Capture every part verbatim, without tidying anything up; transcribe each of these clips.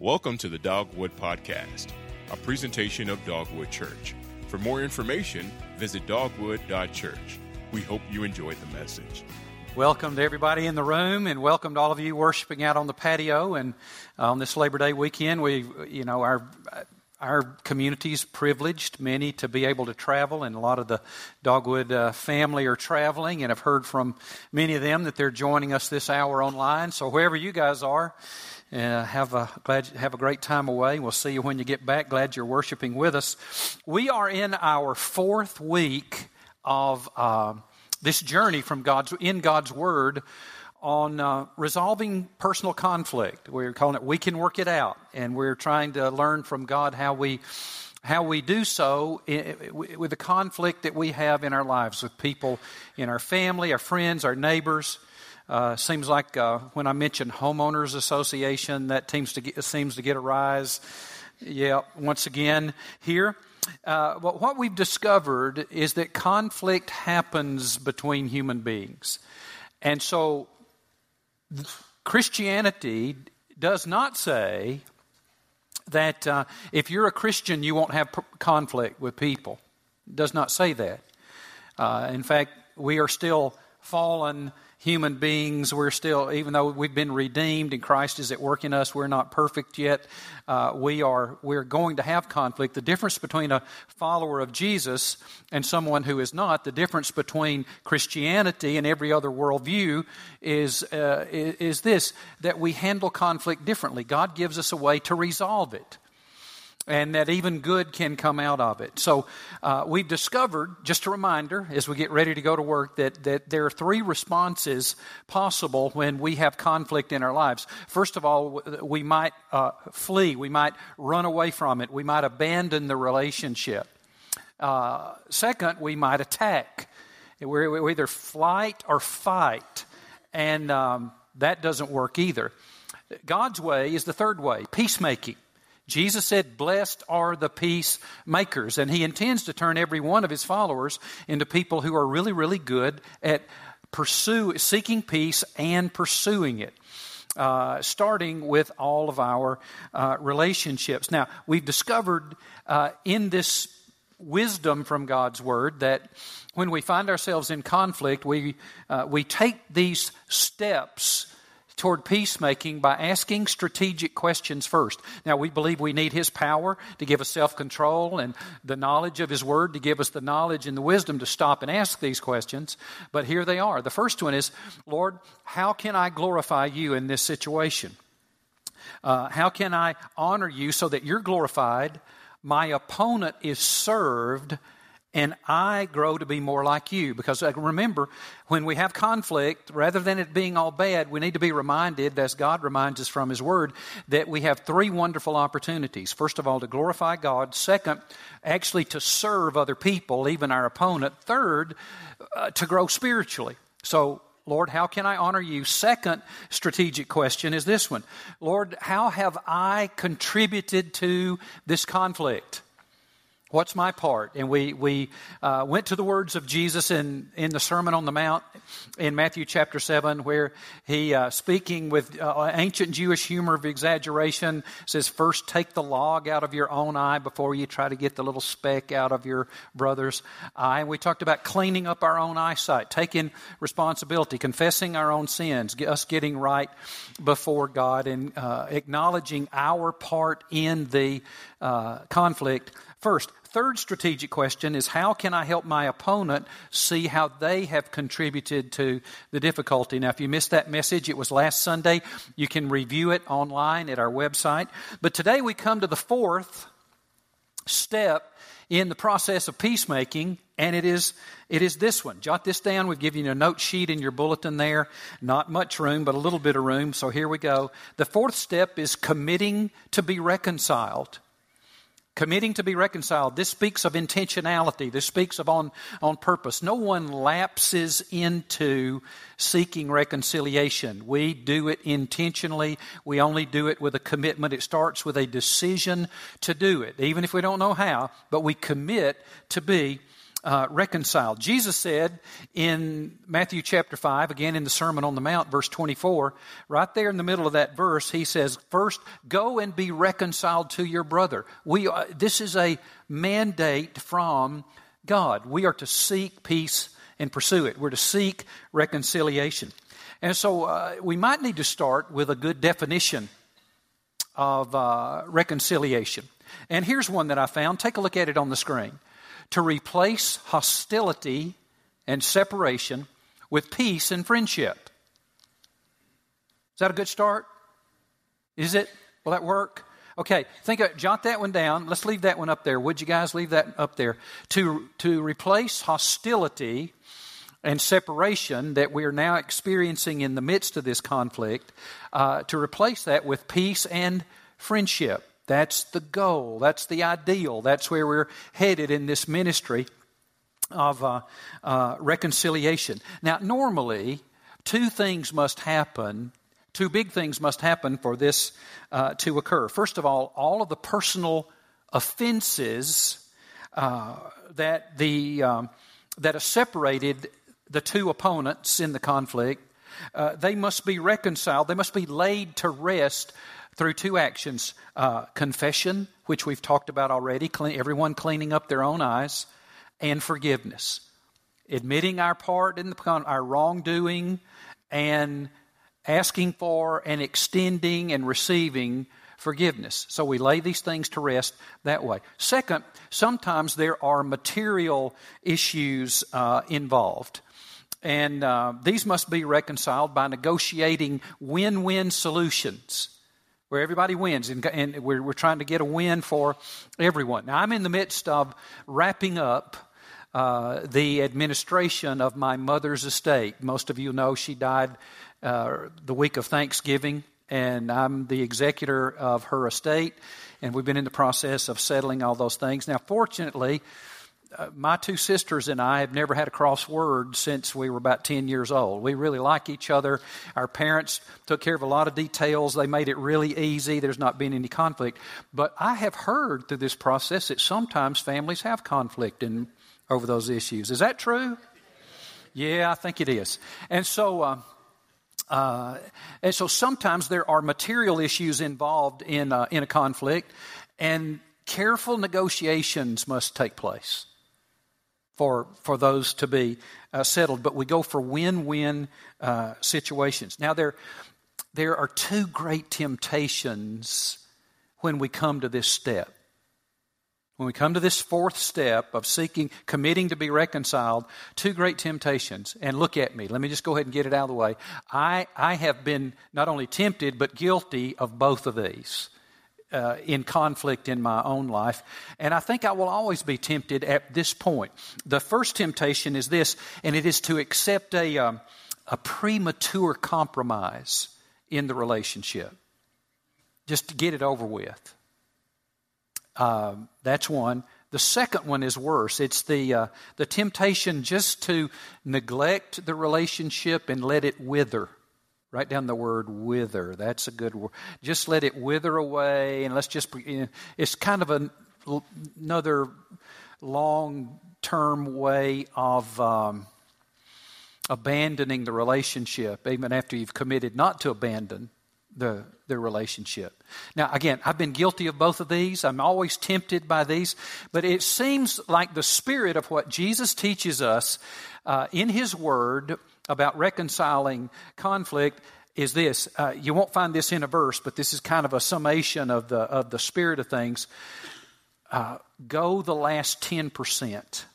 Welcome to the Dogwood Podcast, a presentation of Dogwood Church. For more information, visit dogwood dot church. We hope you enjoyed the message. Welcome to everybody in the room, and welcome to all of you worshiping out on the patio. And on this Labor Day weekend, we, you know, our our community's privileged, many to be able to travel, and a lot of the Dogwood uh, family are traveling, and I've heard from many of them that they're joining us this hour online. So wherever you guys are, Uh, have a glad have a great time away. We'll see you when you get back. Glad you're worshiping with us. We are in our fourth week of uh, this journey from God's in God's Word on uh, resolving personal conflict. We're calling it "We Can Work It Out," and we're trying to learn from God how we how we do so with the conflict that we have in our lives with people in our family, our friends, our neighbors. Uh, seems like uh, when I mention Homeowners Association, that seems to get, seems to get a rise. Yeah, once again here. Uh, but what we've discovered is that conflict happens between human beings, and so Christianity does not say that uh, if you're a Christian, you won't have conflict with people. It does not say that. Uh, in fact, we are still fallen human beings. We're still, even though we've been redeemed and Christ is at work in us, we're not perfect yet. Uh, we are we're going to have conflict. The difference between a follower of Jesus and someone who is not, the difference between Christianity and every other worldview is uh, is this, that we handle conflict differently. God gives us a way to resolve it, and that even good can come out of it. So uh, we've discovered, just a reminder, as we get ready to go to work, that, that there are three responses possible when we have conflict in our lives. First of all, we might uh, flee. We might run away from it. We might abandon the relationship. Uh, second, we might attack. We're, we're either flight or fight, and um, that doesn't work either. God's way is the third way, peacemaking. Jesus said, "Blessed are the peacemakers," and he intends to turn every one of his followers into people who are really, really good at pursue, seeking peace and pursuing it, uh, starting with all of our uh, relationships. Now, we've discovered uh, in this wisdom from God's Word that when we find ourselves in conflict, we uh, we take these steps toward peacemaking by asking strategic questions first. Now, we believe we need His power to give us self-control and the knowledge of His Word to give us the knowledge and the wisdom to stop and ask these questions, but here they are. The first one is, Lord, how can I glorify You in this situation? Uh, how can I honor You so that You're glorified, my opponent is served, and I grow to be more like You? Because remember, when we have conflict, rather than it being all bad, we need to be reminded, as God reminds us from His Word, that we have three wonderful opportunities. First of all, to glorify God. Second, actually to serve other people, even our opponent. Third, uh, to grow spiritually. So, Lord, how can I honor You? Second strategic question is this one. Lord, how have I contributed to this conflict? What's my part? And we we uh, went to the words of Jesus in, in the Sermon on the Mount in Matthew chapter seven, where he, uh, speaking with uh, ancient Jewish humor of exaggeration, says, "First take the log out of your own eye before you try to get the little speck out of your brother's eye." And we talked about cleaning up our own eyesight, taking responsibility, confessing our own sins, us getting right before God, and uh, acknowledging our part in the uh, conflict. First, third strategic question is, how can I help my opponent see how they have contributed to the difficulty? Now, if you missed that message, it was last Sunday. You can review it online at our website. But today we come to the fourth step in the process of peacemaking, and it is it is this one. Jot this down. We've given you a note sheet in your bulletin there. Not much room, but a little bit of room, so here we go. The fourth step is committing to be reconciled. Committing to be reconciled. This speaks of intentionality. This speaks of on, on purpose. No one lapses into seeking reconciliation. We do it intentionally. We only do it with a commitment. It starts with a decision to do it, even if we don't know how, but we commit to be uh, reconciled. Jesus said in Matthew chapter five, again in the Sermon on the Mount, verse twenty-four, right there in the middle of that verse, he says, first, go and be reconciled to your brother. We are, this is a mandate from God. We are to seek peace and pursue it. We're to seek reconciliation. And so uh, we might need to start with a good definition of uh, reconciliation. And here's one that I found. Take a look at it on the screen. To replace hostility and separation with peace and friendship. Is that a good start? Is it? Will that work? Okay, think of, jot that one down. Let's leave that one up there. Would you guys leave that up there? To, to replace hostility and separation that we are now experiencing in the midst of this conflict, uh, to replace that with peace and friendship. That's the goal. That's the ideal. That's where we're headed in this ministry of uh, uh, reconciliation. Now, normally, two things must happen. Two big things must happen for this uh, to occur. First of all, all of the personal offenses uh, that the um, that have separated the two opponents in the conflict, uh, they must be reconciled. They must be laid to rest through two actions: uh, confession, which we've talked about already, clean, everyone cleaning up their own eyes, and forgiveness, admitting our part in the our wrongdoing, and asking for and extending and receiving forgiveness. So we lay these things to rest that way. Second, sometimes there are material issues uh, involved. And uh, these must be reconciled by negotiating win-win solutions, where everybody wins, and, and we're, we're trying to get a win for everyone. Now, I'm in the midst of wrapping up uh, the administration of my mother's estate. Most of you know she died Uh, the week of Thanksgiving, and I'm the executor of her estate, and we've been in the process of settling all those things. Now, fortunately, uh, my two sisters and I have never had a cross word since we were about ten years old. We really like each other. Our parents took care of a lot of details. They made it really easy. There's not been any conflict. But I have heard through this process that sometimes families have conflict in, over those issues. Is that true? Yeah, I think it is. And so... Uh, Uh, and so sometimes there are material issues involved in uh, in a conflict, and careful negotiations must take place for for those to be uh, settled. But we go for win-win uh, situations. Now there there are two great temptations when we come to this step. When we come to this fourth step of seeking, committing to be reconciled, two great temptations. And look at me. Let me just go ahead and get it out of the way. I, I have been not only tempted, but guilty of both of these uh, in conflict in my own life. And I think I will always be tempted at this point. The first temptation is this, and it is to accept a, um, a premature compromise in the relationship, just to get it over with. Uh, that's one. The second one is worse. It's the uh, the temptation just to neglect the relationship and let it wither. Write down the word wither. That's a good word. Just let it wither away, and let's just. You know, it's kind of a, another long-term way of um, abandoning the relationship, even after you've committed not to abandon the the relationship. Now, again, I've been guilty of both of these. I'm always tempted by these. But it seems like the spirit of what Jesus teaches us uh, in His Word about reconciling conflict is this. Uh, you won't find this in a verse, but this is kind of a summation of the of the spirit of things. Uh, go the last ten percent.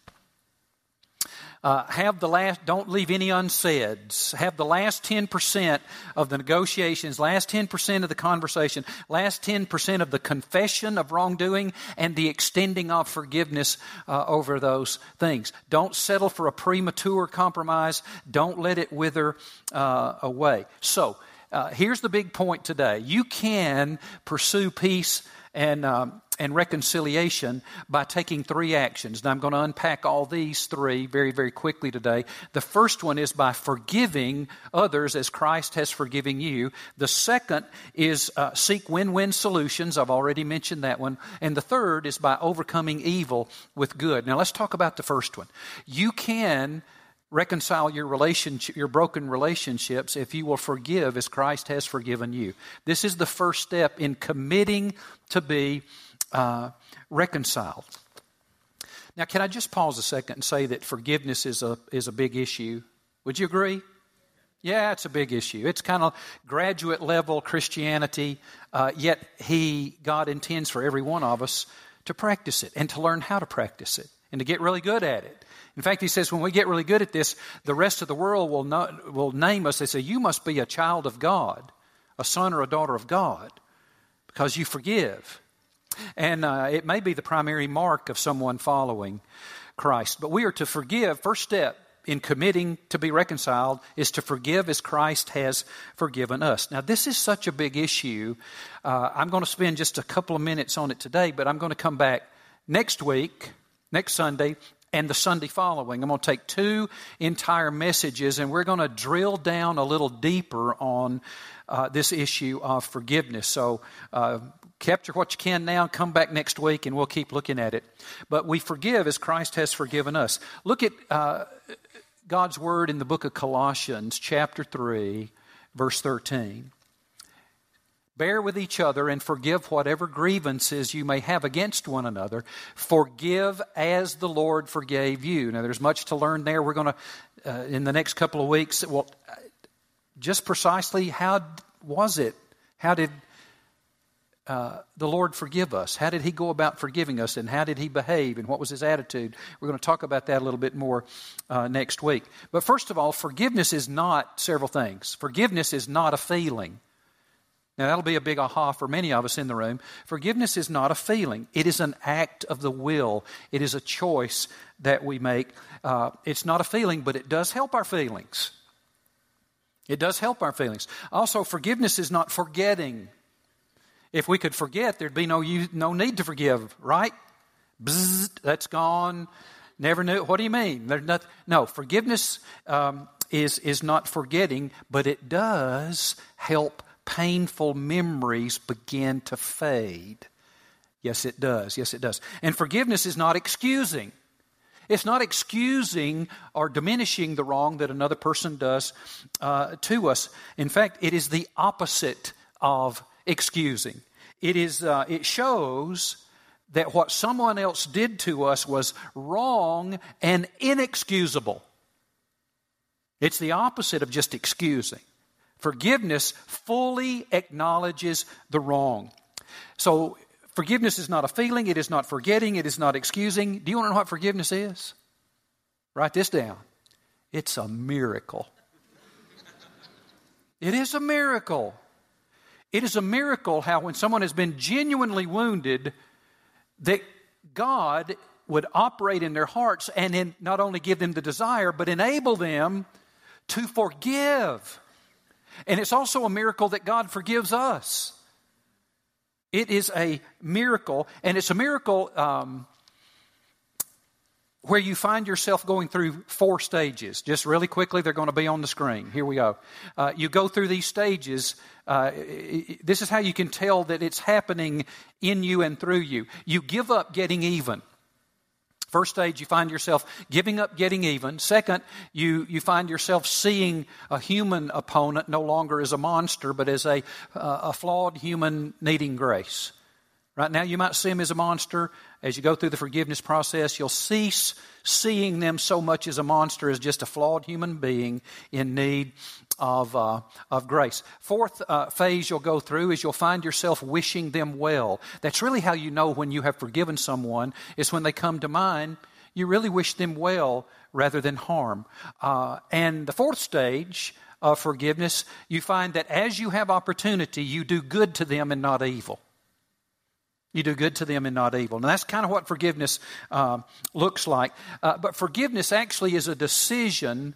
Uh, have the last, don't leave any unsaid. Have the last ten percent of the negotiations, last ten percent of the conversation, last ten percent of the confession of wrongdoing, and the extending of forgiveness uh, over those things. Don't settle for a premature compromise. Don't let it wither uh, away. So uh, here's the big point today. You can pursue peace and um, and reconciliation by taking three actions. And I'm going to unpack all these three very, very quickly today. The first one is by forgiving others as Christ has forgiven you. The second is uh, seek win-win solutions. I've already mentioned that one. And the third is by overcoming evil with good. Now let's talk about the first one. You can reconcile your relationship, your broken relationships, if you will forgive as Christ has forgiven you. This is the first step in committing to be uh, reconciled. Now, can I just pause a second and say that forgiveness is a is a big issue? Would you agree? Yeah, it's a big issue. It's kind of graduate level Christianity, uh, yet He God intends for every one of us to practice it and to learn how to practice it and to get really good at it. In fact, he says, when we get really good at this, the rest of the world will not, will name us. They say, you must be a child of God, a son or a daughter of God, because you forgive. And uh, it may be the primary mark of someone following Christ. But we are to forgive. First step in committing to be reconciled is to forgive as Christ has forgiven us. Now, this is such a big issue. Uh, I'm going to spend just a couple of minutes on it today, but I'm going to come back next week, next Sunday, and the Sunday following. I'm going to take two entire messages, and we're going to drill down a little deeper on uh, this issue of forgiveness. So uh, capture what you can now, come back next week, and we'll keep looking at it. But we forgive as Christ has forgiven us. Look at uh, God's Word in the book of Colossians, chapter three, verse thirteen. Bear with each other and forgive whatever grievances you may have against one another. Forgive as the Lord forgave you. Now, there's much to learn there. We're going to, uh, in the next couple of weeks, well, just precisely how was it? How did uh, the Lord forgive us? How did He go about forgiving us? And how did He behave? And what was His attitude? We're going to talk about that a little bit more uh, next week. But first of all, forgiveness is not several things. Forgiveness is not a feeling. Now, that'll be a big aha for many of us in the room. Forgiveness is not a feeling. It is an act of the will. It is a choice that we make. Uh, it's not a feeling, but it does help our feelings. It does help our feelings. Also, forgiveness is not forgetting. If we could forget, there'd be no use, no need to forgive, right? Bzzz, that's gone. Never knew. What do you mean? There's nothing. No, forgiveness um, is, is not forgetting, but it does help painful memories begin to fade. Yes, it does. Yes, it does. And forgiveness is not excusing. It's not excusing or diminishing the wrong that another person does uh, to us. In fact, it is the opposite of excusing. It is. Uh, it shows that what someone else did to us was wrong and inexcusable. It's the opposite of just excusing. Forgiveness fully acknowledges the wrong. So forgiveness is not a feeling. It is not forgetting. It is not excusing. Do you want to know what forgiveness is? Write this down. It's a miracle. It is a miracle. It is a miracle how when someone has been genuinely wounded, that God would operate in their hearts and then not only give them the desire, but enable them to forgive. And it's also a miracle that God forgives us. It is a miracle, and it's a miracle um, where you find yourself going through four stages. Just really quickly, they're going to be on the screen. Here we go. Uh, you go through these stages. Uh, this is how you can tell that it's happening in you and through you. You give up getting even. First stage, you find yourself giving up getting even. Second, you, you find yourself seeing a human opponent no longer as a monster, but as a, uh, a flawed human needing grace. Right now, you might see him as a monster. As you go through the forgiveness process, you'll cease seeing them so much as a monster, as just a flawed human being in need of uh, of grace. Fourth uh, phase you'll go through is you'll find yourself wishing them well. That's really how you know when you have forgiven someone, is when they come to mind, you really wish them well rather than harm. Uh, and the fourth stage of forgiveness, you find that as you have opportunity, you do good to them and not evil. You do good to them and not evil. And that's kind of what forgiveness uh, looks like. Uh, but forgiveness actually is a decision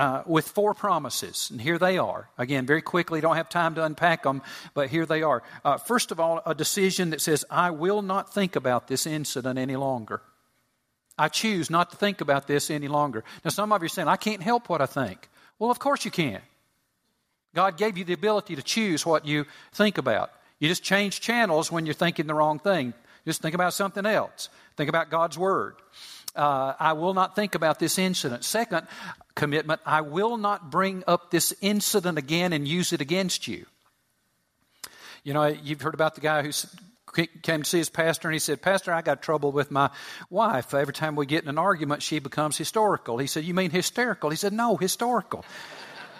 uh, with four promises. And here they are. Again, very quickly, don't have time to unpack them, but here they are. Uh, first of all, a decision that says, I will not think about this incident any longer. I choose not to think about this any longer. Now, some of you are saying, I can't help what I think. Well, of course you can. God gave you the ability to choose what you think about. You just change channels when you're thinking the wrong thing. Just think about something else. Think about God's Word. Uh, I will not think about this incident. Second commitment, I will not bring up this incident again and use it against you. You know, you've heard about the guy who came to see his pastor and he said, Pastor, I got trouble with my wife. Every time we get in an argument, she becomes historical. He said, you mean hysterical? He said, no, historical.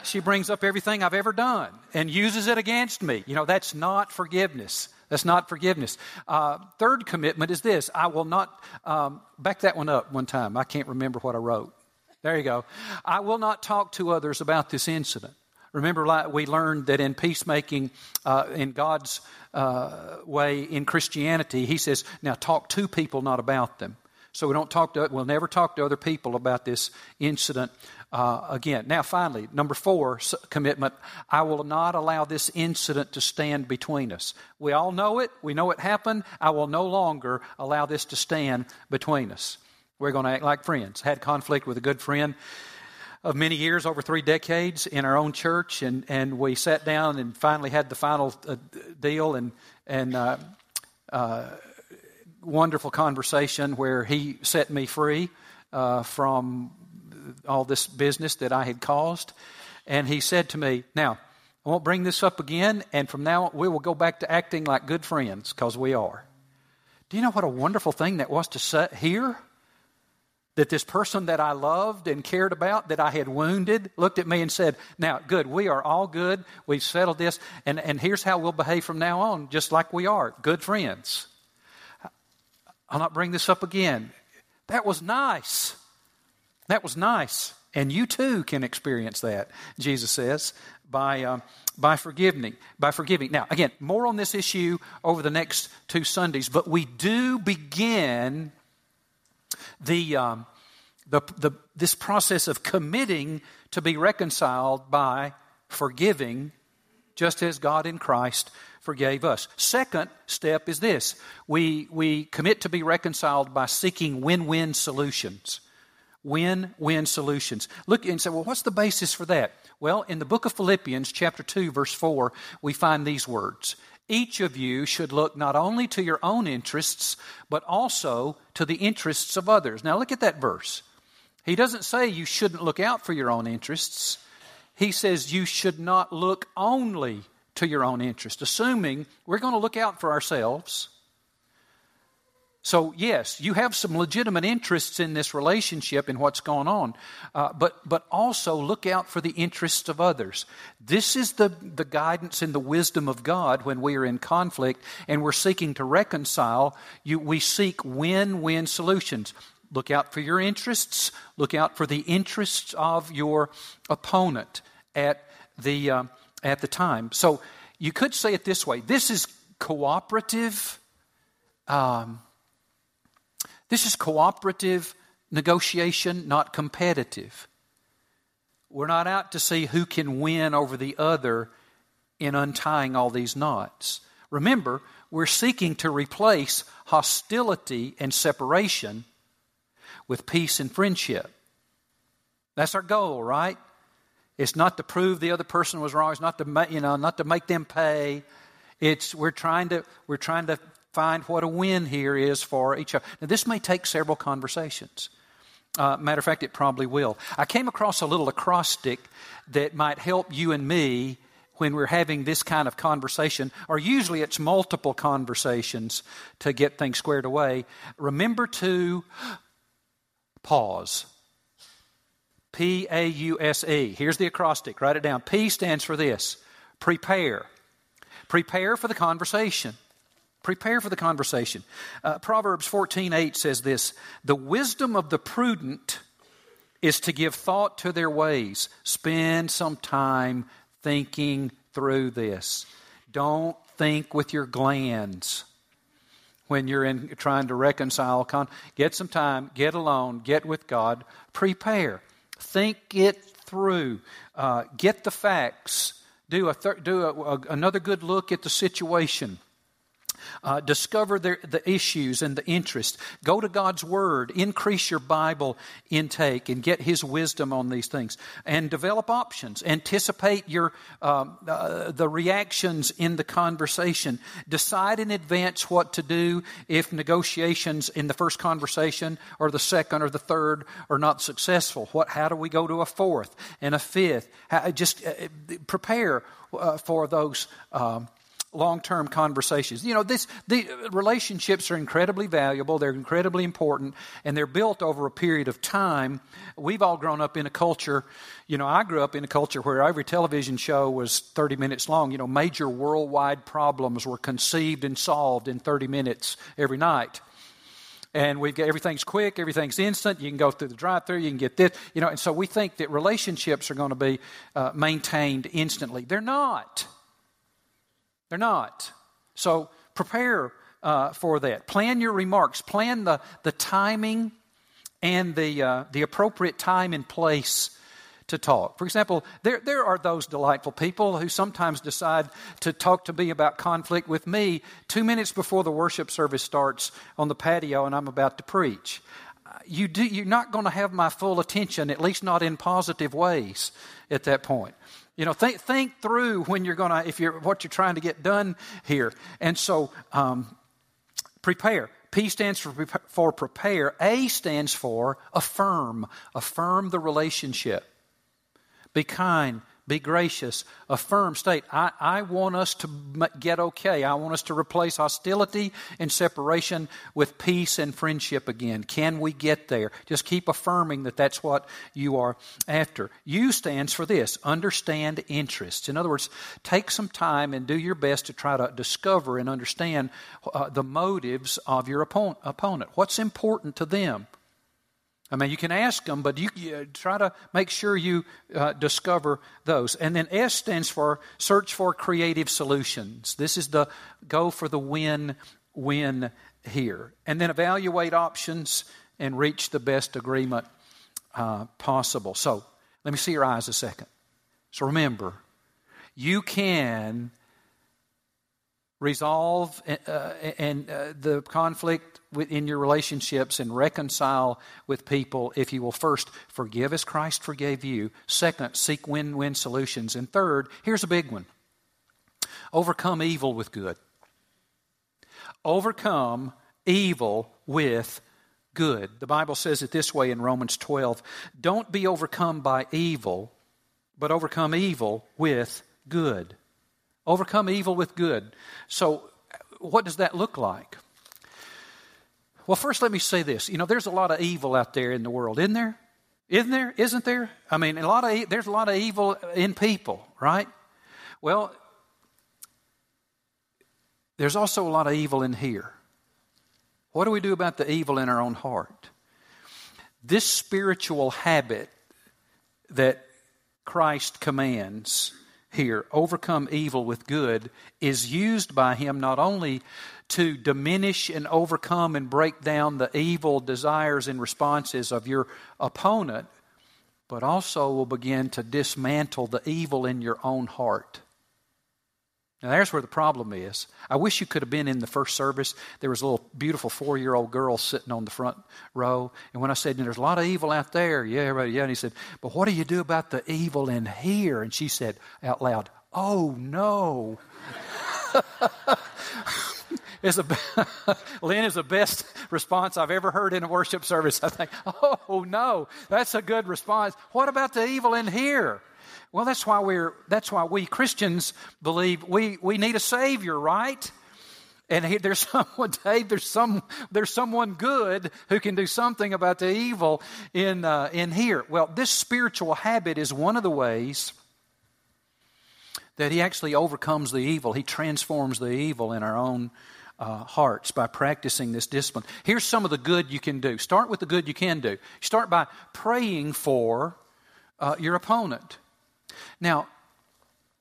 She brings up everything I've ever done and uses it against me. You know, that's not forgiveness. That's not forgiveness. Uh, third commitment is this. I will not, um, back that one up one time. I can't remember what I wrote. There you go. I will not talk to others about this incident. Remember, like we learned that in peacemaking, uh, in God's uh, way, in Christianity, he says, now talk to people, not about them. So we don't talk to, we'll never talk to other people about this incident uh, again. Now, finally, number four commitment, I will not allow this incident to stand between us. We all know it. We know it happened. I will no longer allow this to stand between us. We're going to act like friends. Had conflict with a good friend of many years, over three decades in our own church. And, and we sat down and finally had the final uh, deal and, and, uh, uh, wonderful conversation where he set me free uh, from all this business that I had caused. And he said to me, now, I won't bring this up again, and from now on, we will go back to acting like good friends, because we are. Do you know what a wonderful thing that was to hear? That this person that I loved and cared about, that I had wounded, looked at me and said, now, good, we are all good. We've settled this, and, and here's how we'll behave from now on, just like we are, good friends. I'll not bring this up again. That was nice. That was nice. And you too can experience that, Jesus says, by um, by forgiving. By forgiving. Now, again, more on this issue over the next two Sundays, but we do begin the um, the, the this process of committing to be reconciled by forgiving, just as God in Christ forgave us. Second step is this. We we commit to be reconciled by seeking win-win solutions. Win-win solutions. Look and say, well, what's the basis for that? Well, in the book of Philippians, chapter two, verse four, we find these words. Each of you should look not only to your own interests, but also to the interests of others. Now, look at that verse. He doesn't say you shouldn't look out for your own interests. He says you should not look only to your own interest, assuming we're going to look out for ourselves. So, yes, you have some legitimate interests in this relationship and what's going on, uh, but but also look out for the interests of others. This is the, the guidance and the wisdom of God when we are in conflict and we're seeking to reconcile. You, we seek win-win solutions. Look out for your interests. Look out for the interests of your opponent at the uh, at the time. So you could say it this way. This is cooperative. Um, this is cooperative negotiation, not competitive. We're not out to see who can win over the other in untying all these knots. Remember, we're seeking to replace hostility and separation with peace and friendship. That's our goal, right? It's not to prove the other person was wrong. It's not to, you know, not to make them pay. It's we're trying to we're trying to find what a win here is for each other. Now, this may take several conversations. Uh, matter of fact, it probably will. I came across a little acrostic that might help you and me when we're having this kind of conversation, or usually it's multiple conversations to get things squared away. Remember to pause. P A U S E. Here's the acrostic. Write it down. P stands for this. Prepare. Prepare for the conversation. Prepare for the conversation. Uh, Proverbs fourteen eight says this. The wisdom of the prudent is to give thought to their ways. Spend some time thinking through this. Don't think with your glands. When you're in trying to reconcile, con- get some time, get alone, get with God, prepare. Think it through, uh, get the facts, do a thir- do a, a, another good look at the situation. Uh, discover the, the issues and the interest. Go to God's Word. Increase your Bible intake and get His wisdom on these things. And develop options. Anticipate your um, uh, the reactions in the conversation. Decide in advance what to do if negotiations in the first conversation or the second or the third are not successful. What? How do we go to a fourth and a fifth? How, just uh, prepare uh, for those um long-term conversations. You know, this, the relationships are incredibly valuable. They're incredibly important, and they're built over a period of time. We've all grown up in a culture, you know, I grew up in a culture where every television show was thirty minutes long. You know, major worldwide problems were conceived and solved in thirty minutes every night. And we've got, everything's quick, everything's instant. You can go through the drive-thru, you can get this, you know, and so we think that relationships are going to be uh, maintained instantly. They're not. They're not. So prepare uh, for that. Plan your remarks. Plan the, the timing and the uh, the appropriate time and place to talk. For example, there there are those delightful people who sometimes decide to talk to me about conflict with me two minutes before the worship service starts on the patio and I'm about to preach. You do, you're not going to have my full attention, at least not in positive ways at that point. You know, think think through when you're going to, if you're what you're trying to get done here. And so, um, prepare. P stands for, for prepare. A stands for affirm. Affirm the relationship. Be kind. Be gracious. Affirm. State. I, I want us to get okay. I want us to replace hostility and separation with peace and friendship again. Can we get there? Just keep affirming that that's what you are after. U stands for this. Understand interests. In other words, take some time and do your best to try to discover and understand uh, the motives of your oppo- opponent. What's important to them? I mean, you can ask them, but you, you try to make sure you uh, discover those. And then S stands for search for creative solutions. This is the go for the win-win here. And then evaluate options and reach the best agreement uh, possible. So let me see your eyes a second. So remember, you can resolve uh, and uh, the conflict in your relationships and reconcile with people if you will first forgive as Christ forgave you. Second, seek win-win solutions. And third, here's a big one. Overcome evil with good. Overcome evil with good. The Bible says it this way in Romans twelve. Don't be overcome by evil, but overcome evil with good. Overcome evil with good. So what does that look like? Well, first let me say this. You know, there's a lot of evil out there in the world, isn't there? Isn't there? Isn't there? I mean, a lot of there's a lot of evil in people, right? Well, there's also a lot of evil in here. What do we do about the evil in our own heart? This spiritual habit that Christ commands here, overcome evil with good, is used by him not only to diminish and overcome and break down the evil desires and responses of your opponent, but also will begin to dismantle the evil in your own heart. Now there's where the problem is. I wish you could have been in the first service. There was a little beautiful four-year-old girl sitting on the front row. And when I said, there's a lot of evil out there. Yeah, everybody, yeah. And he said, but what do you do about the evil in here? And she said out loud, oh, no. It's a, Lynn is the best response I've ever heard in a worship service. I think, oh, no, that's a good response. What about the evil in here? Well, that's why we're that's why we Christians believe we, we need a Savior, right? And he, there's someone, Dave, there's some there's someone good who can do something about the evil in uh, in here. Well, this spiritual habit is one of the ways that he actually overcomes the evil. He transforms the evil in our own Uh, hearts by practicing this discipline. Here's some of the good you can do. Start with the good you can do. Start by praying for uh, your opponent. Now,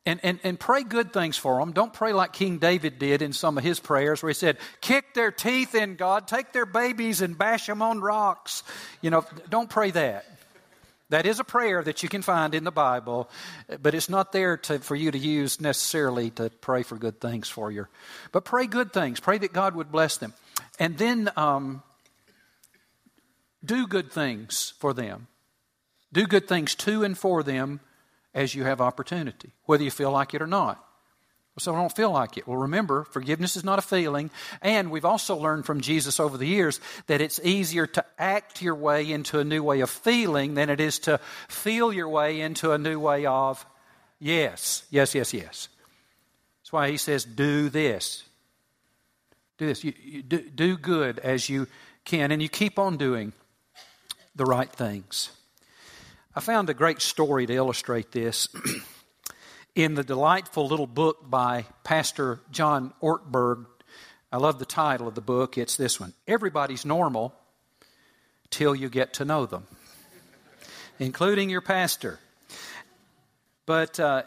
and, and, and pray good things for them. Don't pray like King David did in some of his prayers where he said, kick their teeth in, God, take their babies and bash them on rocks. You know, don't pray that. That is a prayer that you can find in the Bible, but it's not there to, for you to use necessarily to pray for good things for you. But pray good things. Pray that God would bless them. And then um, do good things for them. Do good things to and for them as you have opportunity, whether you feel like it or not. So I don't feel like it. Well, remember, forgiveness is not a feeling. And we've also learned from Jesus over the years that it's easier to act your way into a new way of feeling than it is to feel your way into a new way of yes, yes, yes, yes. That's why he says, do this. Do this. You, you do, do good as you can, and you keep on doing the right things. I found a great story to illustrate this. In the delightful little book by Pastor John Ortberg, I love the title of the book. It's this one, Everybody's Normal Till You Get to Know Them, including your pastor. But uh,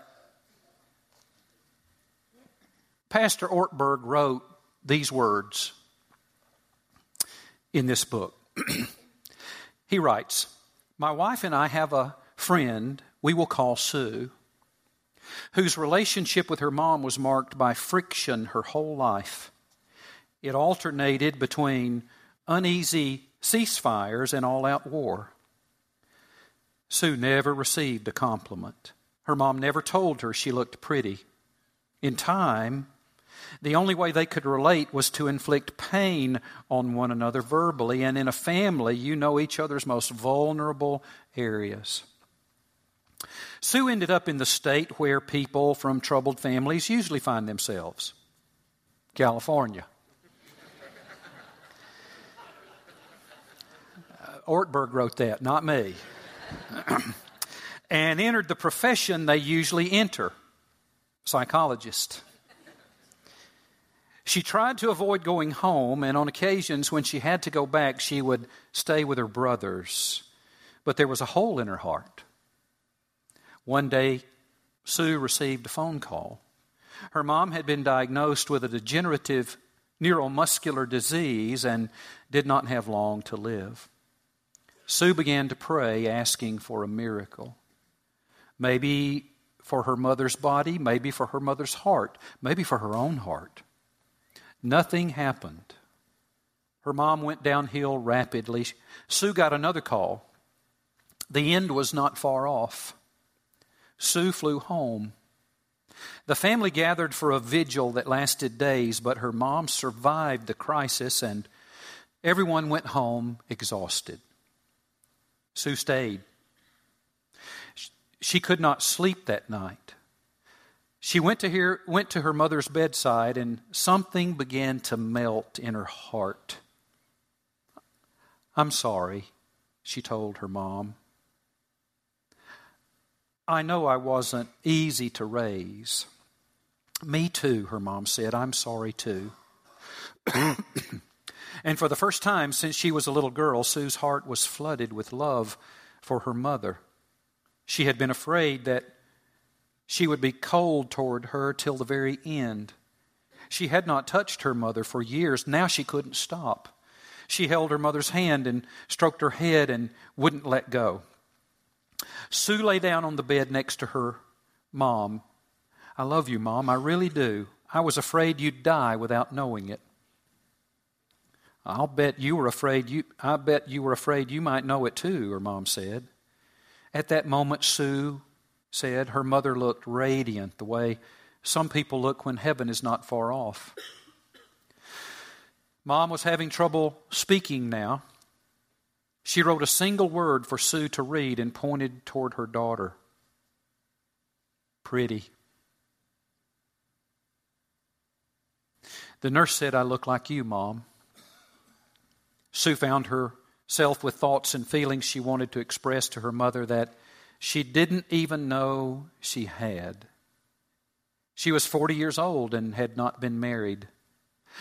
Pastor Ortberg wrote these words in this book. He writes, "My wife and I have a friend we will call Sue, whose relationship with her mom was marked by friction her whole life. It alternated between uneasy ceasefires and all-out war. Sue never received a compliment. Her mom never told her she looked pretty. In time, the only way they could relate was to inflict pain on one another verbally, and in a family, you know each other's most vulnerable areas. Sue ended up in the state where people from troubled families usually find themselves, California." uh, Ortberg wrote that, not me. "And entered the profession they usually enter, psychologist. She tried to avoid going home, and on occasions when she had to go back, she would stay with her brothers. But there was a hole in her heart. One day, Sue received a phone call. Her mom had been diagnosed with a degenerative neuromuscular disease and did not have long to live. Sue began to pray, asking for a miracle. Maybe for her mother's body, maybe for her mother's heart, maybe for her own heart. Nothing happened. Her mom went downhill rapidly. Sue got another call. The end was not far off. Sue flew home. The family gathered for a vigil that lasted days, but her mom survived the crisis and everyone went home exhausted. Sue stayed. She could not sleep that night. She went to, her, went to her mother's bedside and something began to melt in her heart. 'I'm sorry,' she told her mom. 'I know I wasn't easy to raise.' 'Me too,' her mom said. 'I'm sorry too.' And for the first time since she was a little girl, Sue's heart was flooded with love for her mother. She had been afraid that she would be cold toward her till the very end. She had not touched her mother for years. Now she couldn't stop. She held her mother's hand and stroked her head and wouldn't let go. Sue lay down on the bed next to her mom. 'I love you, Mom. I really do. I was afraid you'd die without knowing it.' 'I'll bet you were afraid you I bet you were afraid you might know it too,' her mom said. At that moment, Sue said, her mother looked radiant, the way some people look when heaven is not far off. Mom was having trouble speaking now. She wrote a single word for Sue to read and pointed toward her daughter. 'Pretty.' The nurse said, 'I look like you, Mom.' Sue found herself with thoughts and feelings she wanted to express to her mother that she didn't even know she had. She was forty years old and had not been married.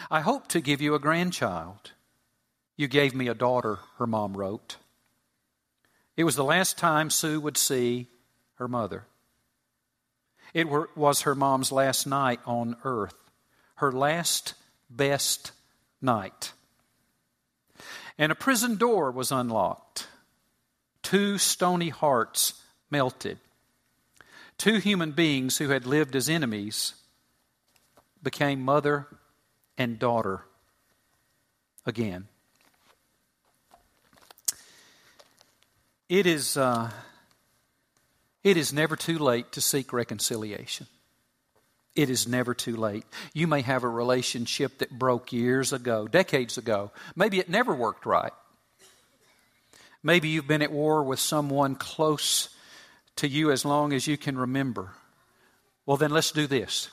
'I hope to give you a grandchild. You gave me a daughter,' her mom wrote. It was the last time Sue would see her mother. It were, was her mom's last night on earth, her last best night. And a prison door was unlocked Two stony hearts melted. Two human beings who had lived as enemies became mother and daughter again. It is, uh, it is never too late to seek reconciliation. It is never too late. You may have a relationship that broke years ago, decades ago. Maybe it never worked right. Maybe you've been at war with someone close to you as long as you can remember. Well, then let's do this.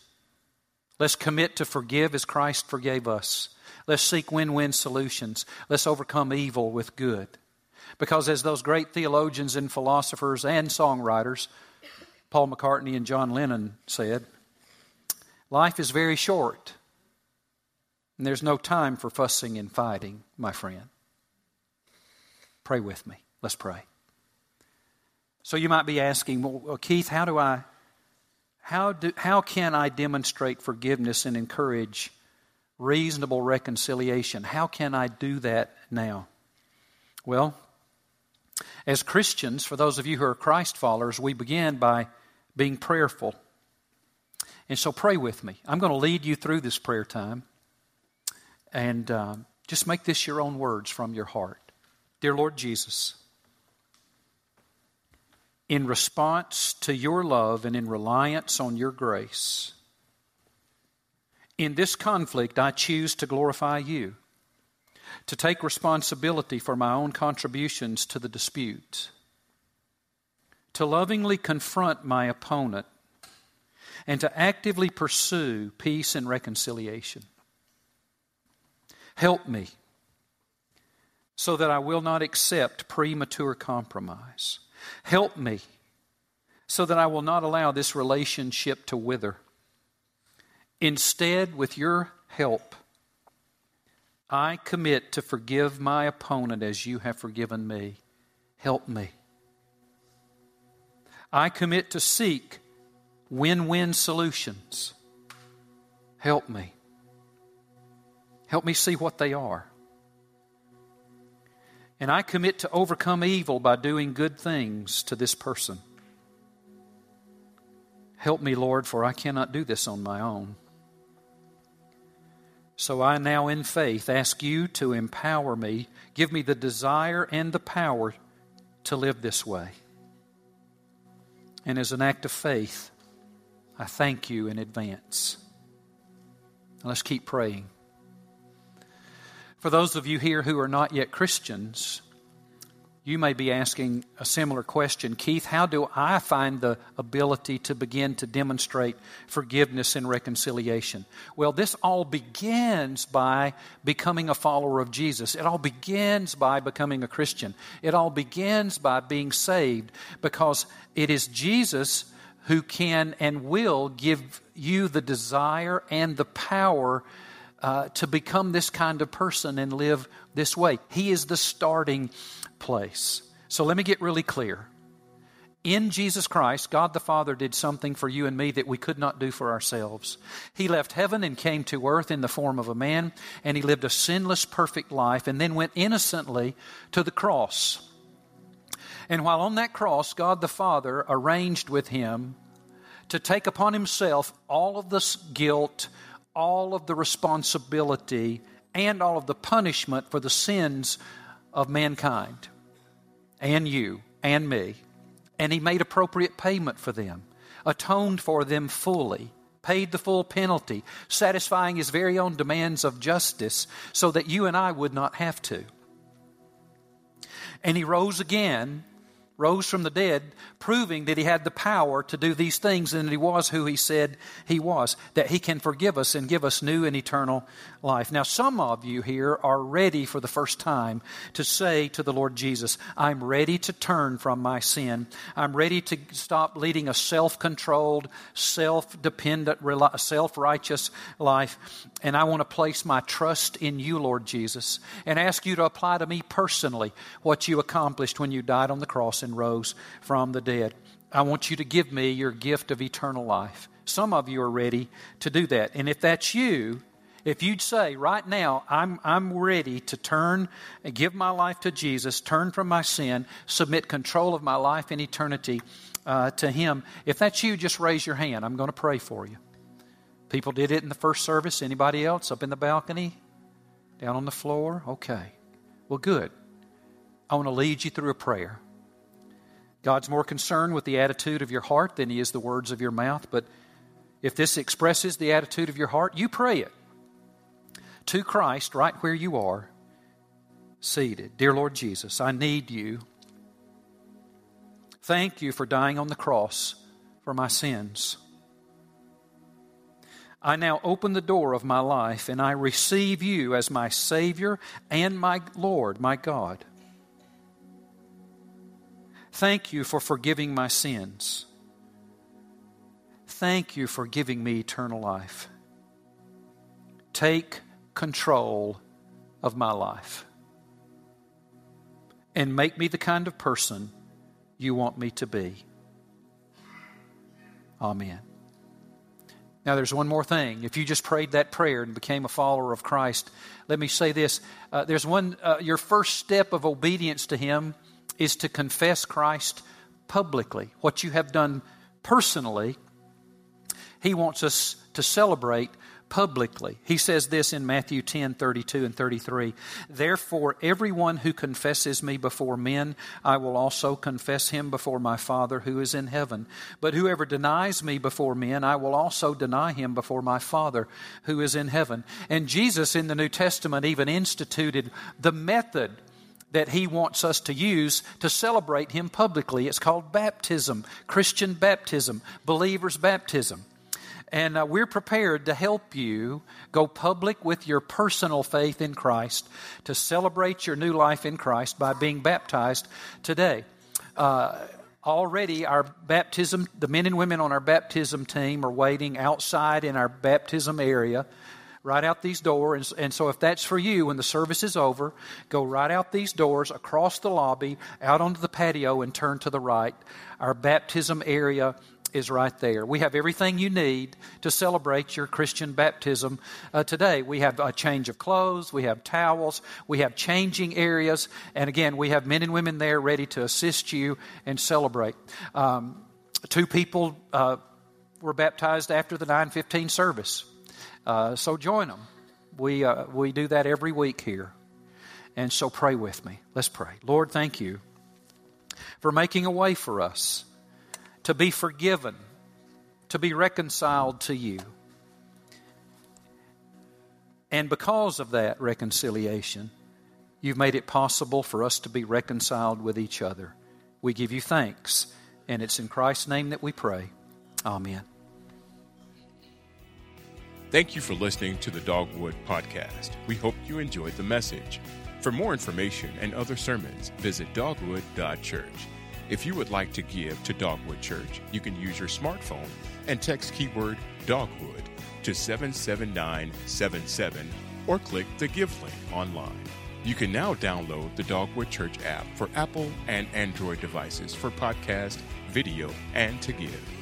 Let's commit to forgive as Christ forgave us. Let's seek win-win solutions. Let's overcome evil with good. Because as those great theologians and philosophers and songwriters, Paul McCartney and John Lennon said, life is very short, and there's no time for fussing and fighting, my friend. Pray with me. Let's pray. So you might be asking, well, Keith, how do I, how do, how can I demonstrate forgiveness and encourage reasonable reconciliation? How can I do that now? Well, as Christians, for those of you who are Christ followers, we begin by being prayerful. And so pray with me. I'm going to lead you through this prayer time. And uh, just make this your own words from your heart. Dear Lord Jesus, in response to your love and in reliance on your grace, in this conflict I choose to glorify you, to take responsibility for my own contributions to the dispute, to lovingly confront my opponent, and to actively pursue peace and reconciliation. Help me so that I will not accept premature compromise. Help me so that I will not allow this relationship to wither. Instead, with your help, I commit to forgive my opponent as you have forgiven me. Help me. I commit to seek win-win solutions. Help me. Help me see what they are. And I commit to overcome evil by doing good things to this person. Help me, Lord, for I cannot do this on my own. So I now in faith ask you to empower me, give me the desire and the power to live this way. And as an act of faith, I thank you in advance. Now let's keep praying. For those of you here who are not yet Christians, you may be asking a similar question. Keith, how do I find the ability to begin to demonstrate forgiveness and reconciliation? Well, this all begins by becoming a follower of Jesus. It all begins by becoming a Christian. It all begins by being saved, because it is Jesus who can and will give you the desire and the power uh, to become this kind of person and live this way. He is the starting place. So let me get really clear. In Jesus Christ, God the Father did something for you and me that we could not do for ourselves. He left heaven and came to earth in the form of a man, and He lived a sinless, perfect life, and then went innocently to the cross. And while on that cross, God the Father arranged with Him to take upon Himself all of the guilt, all of the responsibility, and all of the punishment for the sins of mankind, and you, and me. And He made appropriate payment for them, atoned for them fully, paid the full penalty, satisfying His very own demands of justice so that you and I would not have to. And He rose again, rose from the dead, proving that He had the power to do these things and that He was who He said He was, that He can forgive us and give us new and eternal life. Now, some of you here are ready for the first time to say to the Lord Jesus, I'm ready to turn from my sin. I'm ready to stop leading a self-controlled, self-dependent, self-righteous life, and I want to place my trust in you, Lord Jesus, and ask you to apply to me personally what you accomplished when you died on the cross and rose from the dead. I want you to give me your gift of eternal life. Some of you are ready to do that. And if that's you, If you'd say right now, I'm I'm ready to turn and give my life to Jesus, turn from my sin, submit control of my life and eternity uh, to Him. If that's you, just raise your hand. I'm going to pray for you. People did it in the first service. Anybody else? Up in the balcony? Down on the floor? Okay. Well, good. I want to lead you through a prayer. God's more concerned with the attitude of your heart than He is the words of your mouth. But if this expresses the attitude of your heart, you pray it to Christ right where you are, seated. Dear Lord Jesus, I need You. Thank You for dying on the cross for my sins. I now open the door of my life and I receive You as my Savior and my Lord, my God. Thank You for forgiving my sins. Thank You for giving me eternal life. Take control of my life and make me the kind of person You want me to be. Amen. Now, there's one more thing. If you just prayed that prayer and became a follower of Christ, let me say this. Uh, there's one, uh, your first step of obedience to Him is to confess Christ publicly. What you have done personally, He wants us to celebrate publicly. He says this in Matthew ten, thirty-two and thirty-three. Therefore, everyone who confesses Me before men, I will also confess him before My Father who is in heaven. But whoever denies Me before men, I will also deny him before My Father who is in heaven. And Jesus in the New Testament even instituted the method that He wants us to use to celebrate Him publicly. It's called baptism, Christian baptism, believer's baptism. And uh, we're prepared to help you go public with your personal faith in Christ, to celebrate your new life in Christ by being baptized today. Uh, already our baptism, the men and women on our baptism team are waiting outside in our baptism area, right out these doors. And, and so if that's for you, when the service is over, go right out these doors, across the lobby, out onto the patio, and turn to the right. Our baptism area is right there. We have everything you need to celebrate your Christian baptism uh, today. We have a change of clothes, we have towels, we have changing areas, and again, we have men and women there ready to assist you and celebrate. Um, two people uh, were baptized after the nine fifteen service, uh, so join them. We, uh, we do that every week here, and so pray with me. Let's pray. Lord, thank You for making a way for us to be forgiven, to be reconciled to You. And because of that reconciliation, You've made it possible for us to be reconciled with each other. We give You thanks, and it's in Christ's name that we pray. Amen. Thank you for listening to the Dogwood Podcast. We hope you enjoyed the message. For more information and other sermons, visit dogwood dot church. If you would like to give to Dogwood Church, you can use your smartphone and text keyword DOGWOOD to seven seven nine seven seven or click the Give link online. You can now download the Dogwood Church app for Apple and Android devices for podcast, video, and to give.